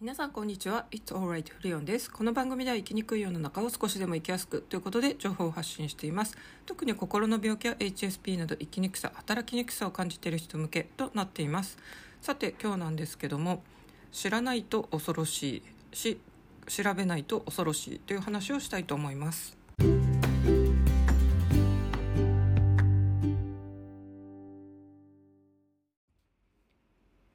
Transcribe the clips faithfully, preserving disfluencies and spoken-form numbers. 皆さんこんにちは。 It's alright フレヨンです。この番組では生きにくい世の中を少しでも生きやすくということで情報を発信しています。特に心の病気や エイチエスピー など生きにくさ、働きにくさを感じている人向けとなっています。さて今日なんですけども、知らないと恐ろしいし調べないと恐ろしいという話をしたいと思います。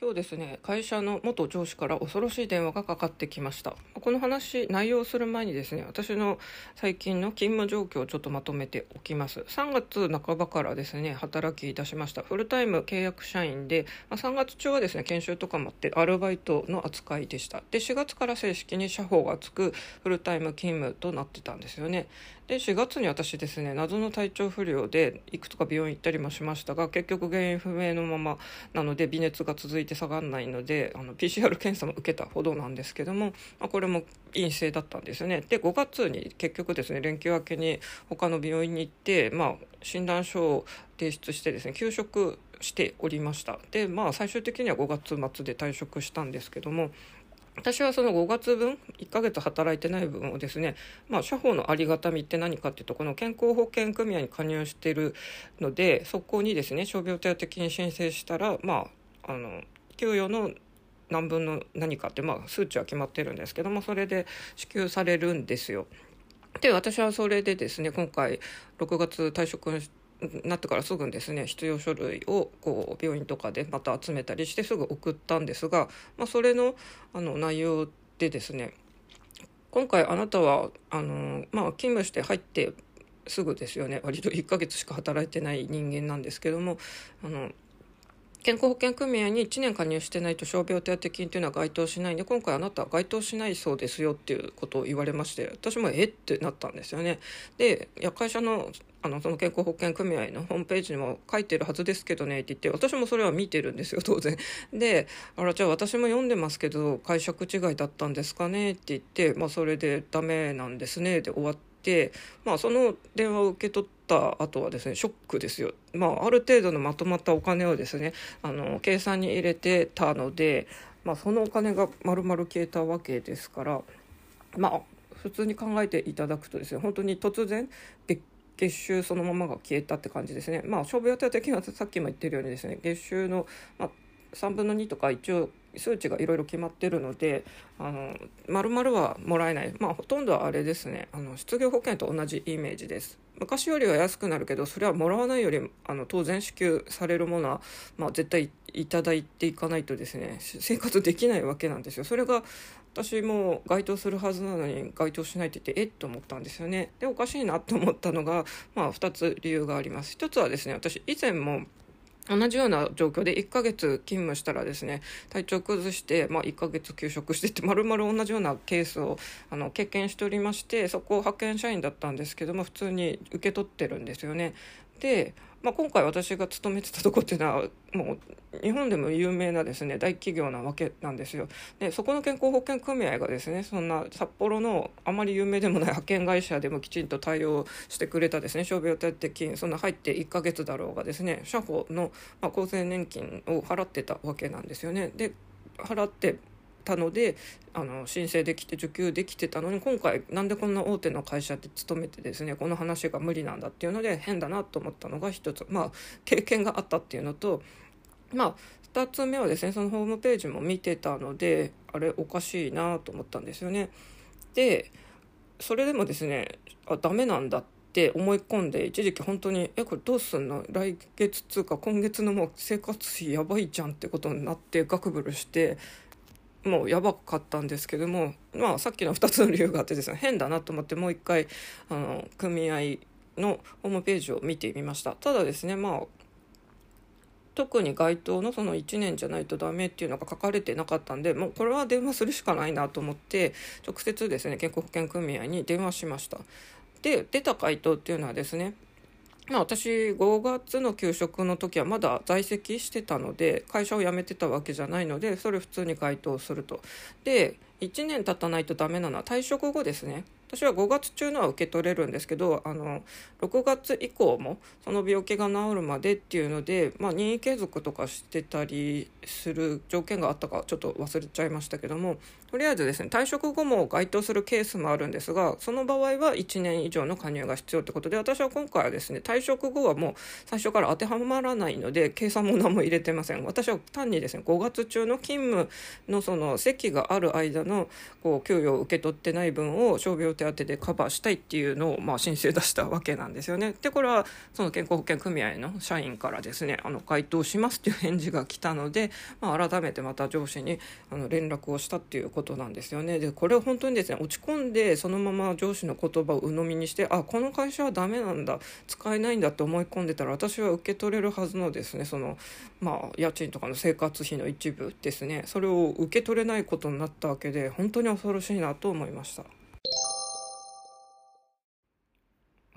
そうですね、会社の元上司から恐ろしい電話がかかってきました。この話内容する前にですね、私の最近の勤務状況をちょっとまとめておきます。さんがつなかばからですね働きいたしました。フルタイム契約社員で、まあ、さんがつ中はですね研修とかもあってアルバイトの扱いでした。でしがつから正式に社保がつくフルタイム勤務となってたんですよね。でしがつに私ですね謎の体調不良でいくつか病院行ったりもしましたが、結局原因不明のままなので微熱が続いて下がらないのであの ピーシーアール 検査も受けたほどなんですけども、まあ、これも陰性だったんですね。でごがつに結局ですね連休明けに他の病院に行って、まあ、診断書を提出してですね休職しておりました。で、まあ、最終的にはごがつまつで退職したんですけども、私はそのごがつぶんいっかげつ働いてない分をですね、まあ、社保のありがたみって何かっていうと、この健康保険組合に加入しているのでそこにですね傷病手当金に申請したら、まああの給与の何分の何かって、まあ、数値は決まってるんですけども、それで支給されるんですよ。で私はそれでですね今回ろくがつ退職になってからすぐにですね必要書類をこう病院とかでまた集めたりしてすぐ送ったんですが、まあ、それの、あの内容でですね、今回あなたはあの、まあ、勤務して入ってすぐですよね、割といっかげつしか働いてない人間なんですけども、あの健康保険組合にいちねん加入してないと傷病手当金というのは該当しないんで、今回あなたは該当しないそうですよっていうことを言われまして、私もえってなったんですよね。でいや会社のあのその健康保険組合のホームページにも書いてるはずですけどねって言って、私もそれは見てるんですよ当然。であらじゃあ私も読んでますけど解釈違いだったんですかねって言って、まあ、それでダメなんですねで終わって、まあその電話を受け取ってあとはですねショックですよ。まあ、ある程度のまとまったお金をですねあの計算に入れてたので、まあ、そのお金が丸々消えたわけですから、まあ、普通に考えていただくとですね本当に突然月収そのままが消えたって感じですね。まあ傷病手当金はさっきも言ってるようにですね月収の、まあ、さんぶんのにとか一応数値がいろいろ決まってるのであの丸々はもらえない、まあ、ほとんどはあれですねあの失業保険と同じイメージです。昔よりは安くなるけどそれはもらわないよりあの当然支給されるものは、まあ、絶対いただいていかないとですね生活できないわけなんですよ。それが私も該当するはずなのに該当しないって言ってえっと思ったんですよね。でおかしいなと思ったのが、まあ、ふたつ理由があります。ひとつはですね私以前も同じような状況でいっかげつ勤務したらですね体調崩して、まあ、いっかげつ休職してって丸々同じようなケースをあの経験しておりまして、そこを派遣社員だったんですけども普通に受け取ってるんですよね。で、まあ、今回私が勤めてたとこっていうのはもう日本でも有名なですね大企業なわけなんですよ。でそこの健康保険組合がですねそんな札幌のあまり有名でもない派遣会社でもきちんと対応してくれたですね傷病手当金そんな入っていっかげつだろうがですね社保の、まあ、厚生年金を払ってたわけなんですよね。で払ってたのであの申請できて受給できてたのに、今回なんでこんな大手の会社で勤めてですねこの話が無理なんだっていうので変だなと思ったのが一つ、まあ経験があったっていうのと、まあふたつめはですねそのホームページも見てたのであれおかしいなと思ったんですよね。でそれでもですねあダメなんだってって思い込んで一時期本当にえこれどうすんの来月つうか今月のもう生活費やばいじゃんってことになってガクブルしてもうやばかったんですけども、まあさっきのふたつの理由があってですね変だなと思ってもう一回あの組合のホームページを見てみました。ただですねまあ特に該当のそのいちねんじゃないとダメっていうのが書かれてなかったんで、もうこれは電話するしかないなと思って直接ですね健康保険組合に電話しました。で出た回答っていうのはですね、まあ、私ごがつの休職の時はまだ在籍してたので会社を辞めてたわけじゃないのでそれ普通に回答すると。でいちねん経たないとダメなのは退職後ですね。私はごがつ中のは受け取れるんですけど、あのろくがつ以降もその病気が治るまでっていうので、まあ、任意継続とかしてたりする条件があったかちょっと忘れちゃいましたけども、とりあえずですね退職後も該当するケースもあるんですが、その場合はいちねん以上の加入が必要ということで、私は今回はですね退職後はもう最初から当てはまらないので計算も何も入れてません。私は単にですねごがつ中の勤務のその席がある間のこう給与を受け取ってない分を傷病手当でカバーしたいっていうのをまあ申請出したわけなんですよね。でこれはその健康保険組合の社員からですねあの回答しますという返事が来たので、まあ、改めてまた上司にあの連絡をしたっていうことなんですよね。でこれは本当にですね落ち込んでそのまま上司の言葉を鵜呑みにして、あこの会社はダメなんだ使えないんだって思い込んでたら、私は受け取れるはずのですねその、まあ、家賃とかの生活費の一部ですね、それを受け取れないことになったわけで本当に恐ろしいなと思いました。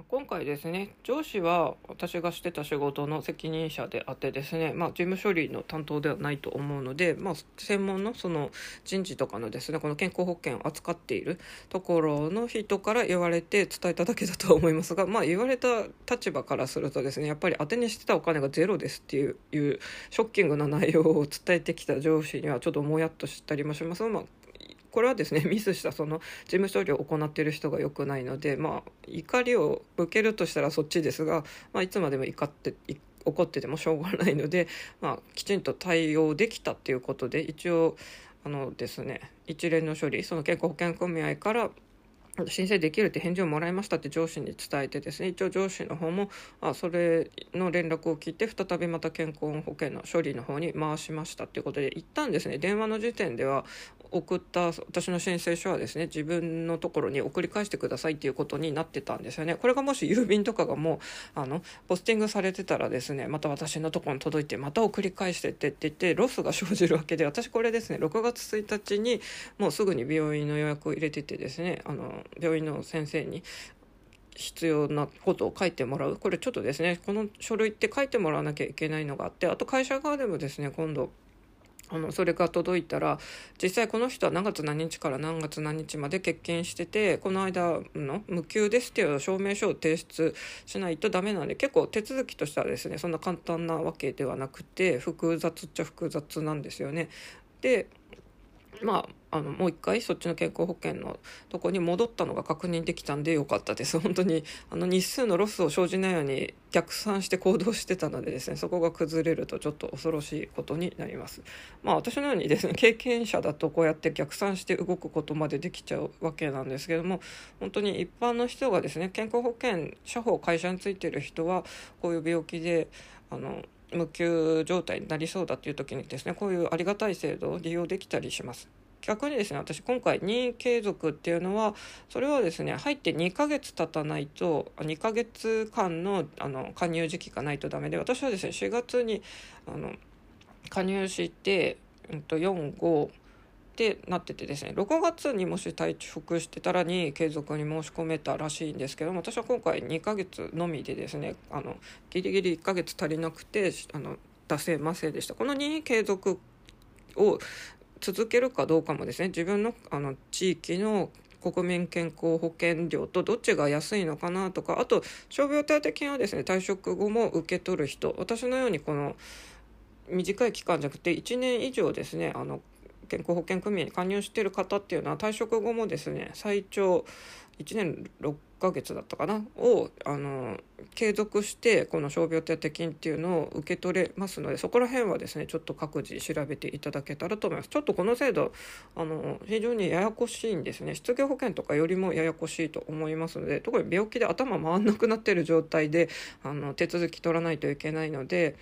今回ですね上司は私がしてた仕事の責任者であってですね、まあ、事務処理の担当ではないと思うので、まあ、専門のその人事とかのですねこの健康保険を扱っているところの人から言われて伝えただけだとは思いますが、まあ、言われた立場からするとですねやっぱり当てにしてたお金がゼロですっていうショッキングな内容を伝えてきた上司にはちょっともやっとしたりもしますが、まあこれはですねミスしたその事務処理を行っている人が良くないので、まあ、怒りをぶけるとしたらそっちですが、まあ、いつまでも怒って怒っててもしょうがないので、まあ、きちんと対応できたということで一応あのですね一連の処理その健康保険組合から申請できるって返事をもらいましたって上司に伝えてですね、一応上司の方もあそれの連絡を聞いて再びまた健康保険の処理の方に回しましたということで、一旦ですね電話の時点では送った私の申請書はですね自分のところに送り返してくださいっていうことになってたんですよね。これがもし郵便とかがもうあのポスティングされてたらですねまた私のところに届いてまた送り返してってって言ってロスが生じるわけで、私これですねろくがつついたちにもうすぐに病院の予約を入れててですねあの病院の先生に必要なことを書いてもらう、これちょっとですねこの書類って書いてもらわなきゃいけないのがあって、あと会社側でもですね今度あのそれが届いたら実際この人は何月何日から何月何日まで欠勤しててこの間の無給ですっていう証明書を提出しないとダメなので、結構手続きとしてはですねそんな簡単なわけではなくて複雑っちゃ複雑なんですよね。でまあ、あのもう一回そっちの健康保険のとこに戻ったのが確認できたんでよかったです。本当にあの日数のロスを生じないように逆算して行動してたのでですねそこが崩れるとちょっと恐ろしいことになります。まあ私のようにですね経験者だとこうやって逆算して動くことまでできちゃうわけなんですけども、本当に一般の人がですね健康保険社保会社についている人はこういう病気であの無給状態になりそうだという時にですねこういうありがたい制度を利用できたりします。逆にですね私今回任意継続っていうのはそれはですね入ってにかげつ経たないとにかげつかん の, あの加入時期がないとダメで、私はですねしがつにあの加入して、うん、とよん、ごってなっててですねろくがつにもし退職してたらに継続に申し込めたらしいんですけども、私は今回にかげつのみでですねあのギリギリいっかげつ足りなくてあの出せませんでした。この任意継続を続けるかどうかもですね自分 の, あの地域の国民健康保険料とどっちが安いのかなとか、あと傷病手当金はですね退職後も受け取る人、私のようにこの短い期間じゃなくていちねん以上ですねあの健康保険組合に加入している方っていうのは退職後もですね最長いちねんろっかげつだったかなをあの継続してこの傷病手当金っていうのを受け取れますので、そこら辺はですねちょっと各自調べていただけたらと思います。ちょっとこの制度あの非常にややこしいんですね。失業保険とかよりもややこしいと思いますので、特に病気で頭回んなくなっている状態であの手続き取らないといけないので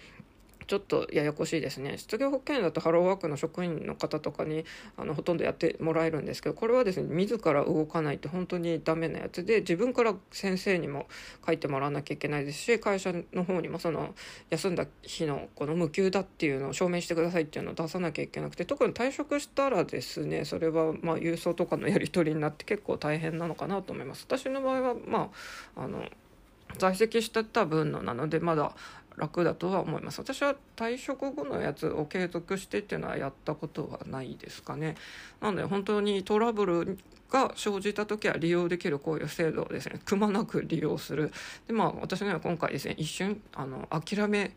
ちょっとややこしいですね。失業保険だとハローワークの職員の方とかにあのほとんどやってもらえるんですけど、これはですね自ら動かないと本当にダメなやつで、自分から先生にも書いてもらわなきゃいけないですし、会社の方にもその休んだ日のこの無給だっていうのを証明してくださいっていうのを出さなきゃいけなくて、特に退職したらですねそれはまあ郵送とかのやり取りになって結構大変なのかなと思います。私の場合はまああの在籍してた分のなのでまだ楽だとは思います。私は退職後のやつを継続してっていうのはやったことはないですかね。なので本当にトラブルが生じたときは利用できるこういう制度をですね、くまなく利用する。で、まあ私には今回ですね、一瞬あの諦め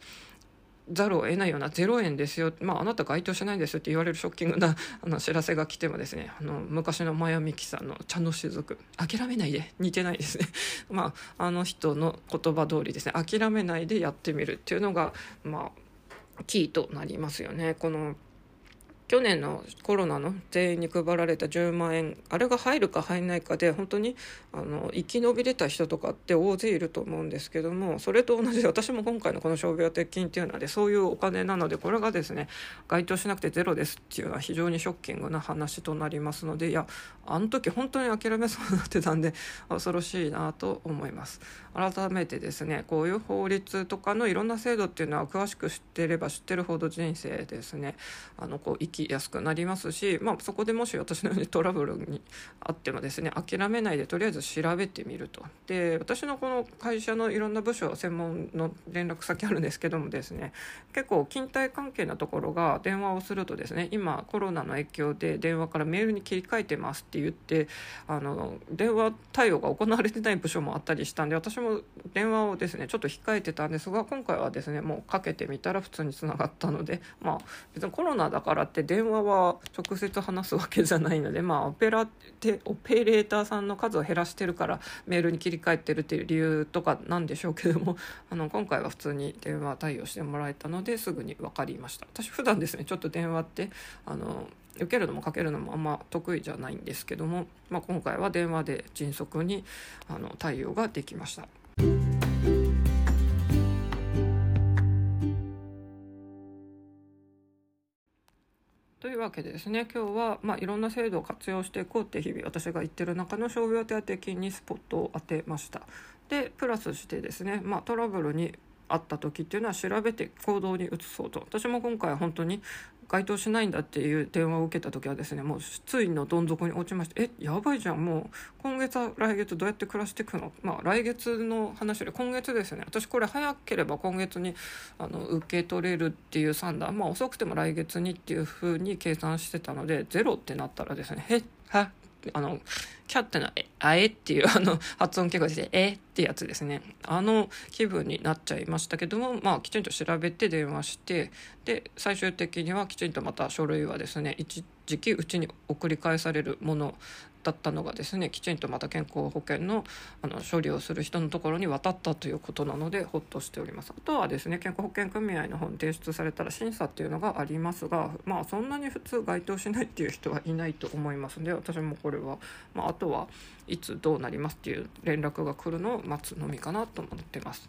ざるを得ないようなゼロえんですよ、まあ、あなた該当しないですよって言われるショッキングなあの知らせが来てもですね、あの昔のマヤミキさんの茶の雫、諦めないで、似てないですねまああの人の言葉通りですね、諦めないでやってみるっていうのが、まあ、キーとなりますよね。この去年のコロナの全員に配られたじゅうまんえん、あれが入るか入らないかで本当にあの生き延びれた人とかって大勢いると思うんですけども、それと同じで私も今回のこの傷病手金っていうのは、ね、そういうお金なので、これがですね該当しなくてゼロですっていうのは非常にショッキングな話となりますので、いやあの時本当に諦めそうになってたんで恐ろしいなと思います。改めてですね、こういう法律とかのいろんな制度っていうのは詳しく知っていれば知ってるほど人生ですね、あのこう安くなりますし、まあ、そこでもし私のようにトラブルにあってもですね、諦めないでとりあえず調べてみると。で、私のこの会社のいろんな部署専門の連絡先あるんですけどもですね、結構勤怠関係なところが電話をするとですね、今コロナの影響で電話からメールに切り替えてますって言って、あの電話対応が行われてない部署もあったりしたんで、私も電話をですねちょっと控えてたんですが、今回はですねもうかけてみたら普通につながったので、まあ別にコロナだからって電話は直接話すわけじゃないので、まあ、オペラってオペレーターさんの数を減らしてるからメールに切り替えてるっていう理由とかなんでしょうけども、あの今回は普通に電話対応してもらえたのですぐに分かりました。私普段ですねちょっと電話ってあの受けるのもかけるのもあんま得意じゃないんですけども、まあ、今回は電話で迅速にあの対応ができました。というわけでですね、今日は、まあ、いろんな制度を活用していこうって日々私が言ってる中の傷病手当金にスポットを当てました。でプラスしてですね、まあ、トラブルにあった時っていうのは調べて行動に移そうと。私も今回本当に該当しないんだっていう電話を受けた時はですね、もうついのどん底に落ちまして、えやばいじゃん、もう今月は来月どうやって暮らしていくの、まあ来月の話より今月ですね、私これ早ければ今月にあの受け取れるっていう算段、まあ遅くても来月にっていうふうに計算してたので、ゼロってなったらですね、えはあのキャってのあえっていうあの発音結構してえってやつですね、あの気分になっちゃいましたけども、まあきちんと調べて電話して、で最終的にはきちんとまた書類はですね一時期うちに送り返されるものだったのがですね、きちんとまた健康保険の、あの処理をする人のところに渡ったということなのでほっとしております。あとはですね、健康保険組合の方に提出されたら審査っていうのがありますが、まあそんなに普通該当しないっていう人はいないと思いますので、私もこれは、まあ、あとはいつどうなりますっていう連絡が来るのを待つのみかなと思ってます。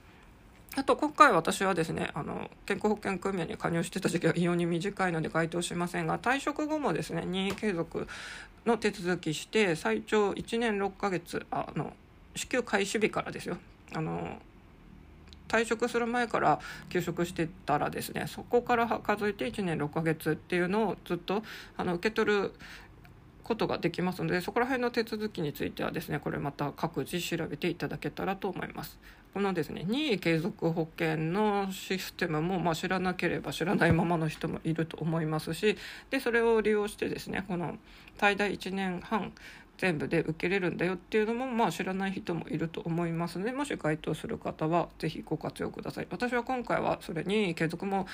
あと今回私はですね、あの健康保険組合に加入してた時期は非常に短いので該当しませんが、退職後もですね任意継続の手続きして、最長いちねんろっかげつ、あの支給開始日からですよ、あの退職する前から休職してたらですね、そこから数えていちねんろっかげつっていうのをずっとあの受け取ることができますので、そこら辺の手続きについてはですね、これまた各自調べていただけたらと思います。このですね任意継続保険のシステムも、まあ、知らなければ知らないままの人もいると思いますし、でそれを利用してですね、この最大いちねんはん全部で受けれるんだよっていうのも、まあ、知らない人もいると思いますので、もし該当する方はぜひご活用ください。私は今回はそれに継続も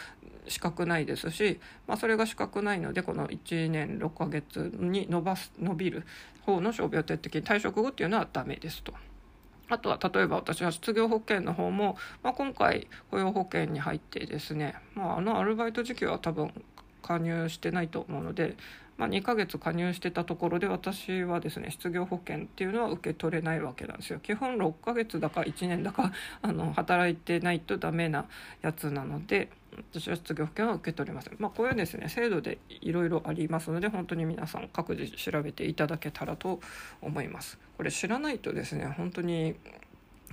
資格ないですし、まあ、それが資格ないのでこのいちねんろっかげつに伸ばす伸びる方の傷病手当金退職後っていうのはダメですと。あとは例えば私は失業保険の方も、まあ、今回雇用保険に入ってですね、まあ、あのアルバイト時期は多分加入してないと思うので、まあ、にかげつ加入してたところで私はですね失業保険っていうのは受け取れないわけなんですよ。基本ろっかげつだかいちねんだかあの働いてないとダメなやつなので、私は失業保険は受け取れません。まあ、こういうですね制度でいろいろありますので、本当に皆さん各自調べていただけたらと思います。これ知らないとですね本当に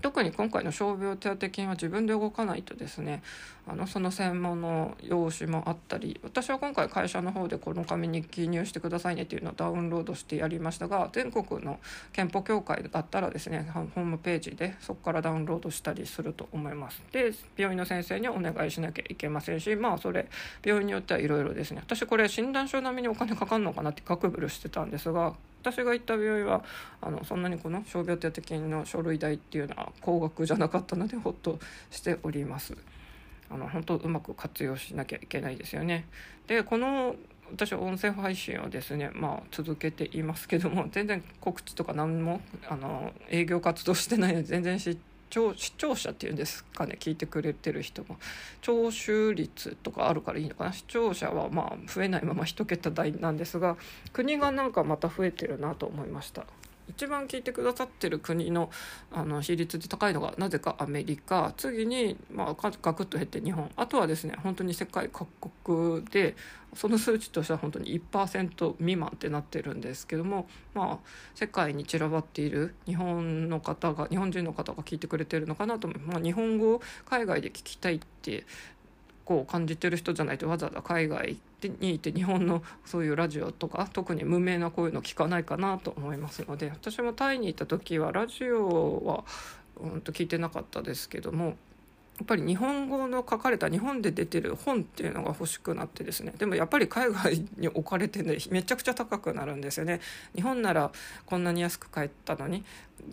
特に今回の傷病手当金は自分で動かないとですね、あのその専門の用紙もあったり、私は今回会社の方でこの紙に記入してくださいねっていうのをダウンロードしてやりましたが、全国の健保協会だったらですねホームページでそこからダウンロードしたりすると思います。で病院の先生にお願いしなきゃいけませんし、まあそれ病院によってはいろいろですね、私これ診断書並みにお金かかるのかなってガクブルしてたんですが、私が行った病院はあのそんなにこの傷病手当金の書類代っていうのは高額じゃなかったのでほっとしております。あの本当うまく活用しなきゃいけないですよね。でこの私は音声配信をですね、まあ、続けていますけども、全然告知とか何もあの営業活動してないので、全然知って視聴者っていうんですかね、聞いてくれてる人も聴取率とかあるからいいのかな、視聴者はまあ増えないまま一桁台なんですが、国がなんかまた増えてるなと思いました。一番聞いてくださってる国の、 あの比率で高いのがなぜかアメリカ、次に、まあ、ガクッと減って日本、あとはですね本当に世界各国でその数値としては本当に いちパーセント 未満ってなってるんですけども、まあ、世界に散らばっている日本の方が日本人の方が聞いてくれてるのかなと思います。まあ、日本語を海外で聞きたいってこう感じてる人じゃないとわざわざ海外にいて日本のそういうラジオとか特に無名なこういうの聞かないかなと思いますので、私もタイにいた時はラジオは、うん、と聞いてなかったですけども、やっぱり日本語の書かれた日本で出てる本っていうのが欲しくなってですね、でもやっぱり海外に置かれて、ね、めちゃくちゃ高くなるんですよね。日本ならこんなに安く買えたのに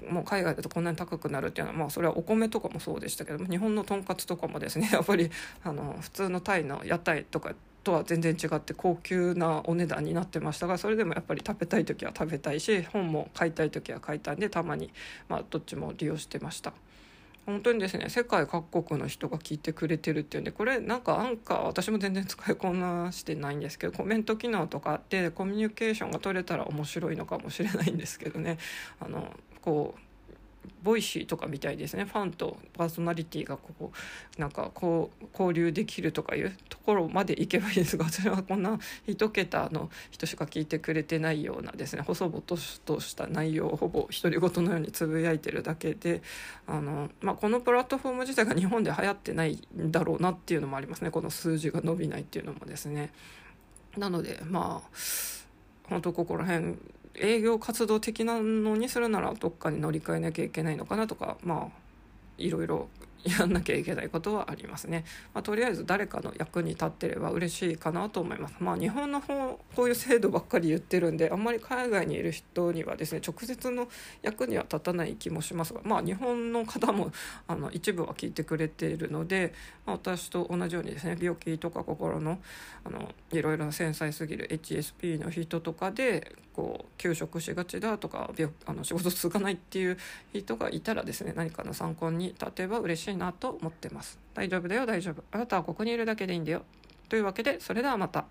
もう海外だとこんなに高くなるっていうのは、まあ、それはお米とかもそうでしたけども、日本のとんかつとかもですね、やっぱりあの普通のタイの屋台とかとは全然違って高級なお値段になってましたが、それでもやっぱり食べたい時は食べたいし、本も買いたい時は買いたいんで、たまに、まあ、どっちも利用してました。本当にですね世界各国の人が聞いてくれてるっていうんで、これなんかアンカー私も全然使いこなしてないんですけど、コメント機能とかあってコミュニケーションが取れたら面白いのかもしれないんですけどね、あのこうボイシーとかみたいですね、ファンとパーソナリティがここなんかこう交流できるとかいうところまでいけばいいですが、それはこんな一桁の人しか聞いてくれてないようなですね細々とした内容をほぼ独り言のようにつぶやいてるだけで、あの、まあ、このプラットフォーム自体が日本で流行ってないんだろうなっていうのもありますね。この数字が伸びないっていうのもですね、なのでまあ本当ここら辺営業活動的なのにするならどっかに乗り換えなきゃいけないのかなとか、まあいろいろやんなきゃいけないことはありますね。まあ、とりあえず誰かの役に立ってれば嬉しいかなと思います。まあ日本の方こういう制度ばっかり言ってるんで、あんまり海外にいる人にはですね直接の役には立たない気もしますが、まあ日本の方もあの一部は聞いてくれているので、まあ、私と同じようにですね病気とか心のあのいろいろ繊細すぎる エイチエスピー の人とかでこう休職しがちだとか、病あの仕事続かないっていう人がいたらですね、何かの参考に立てば嬉しいなと思ってます。大丈夫だよ大丈夫、あなたはここにいるだけでいいんだよというわけで、それではまた。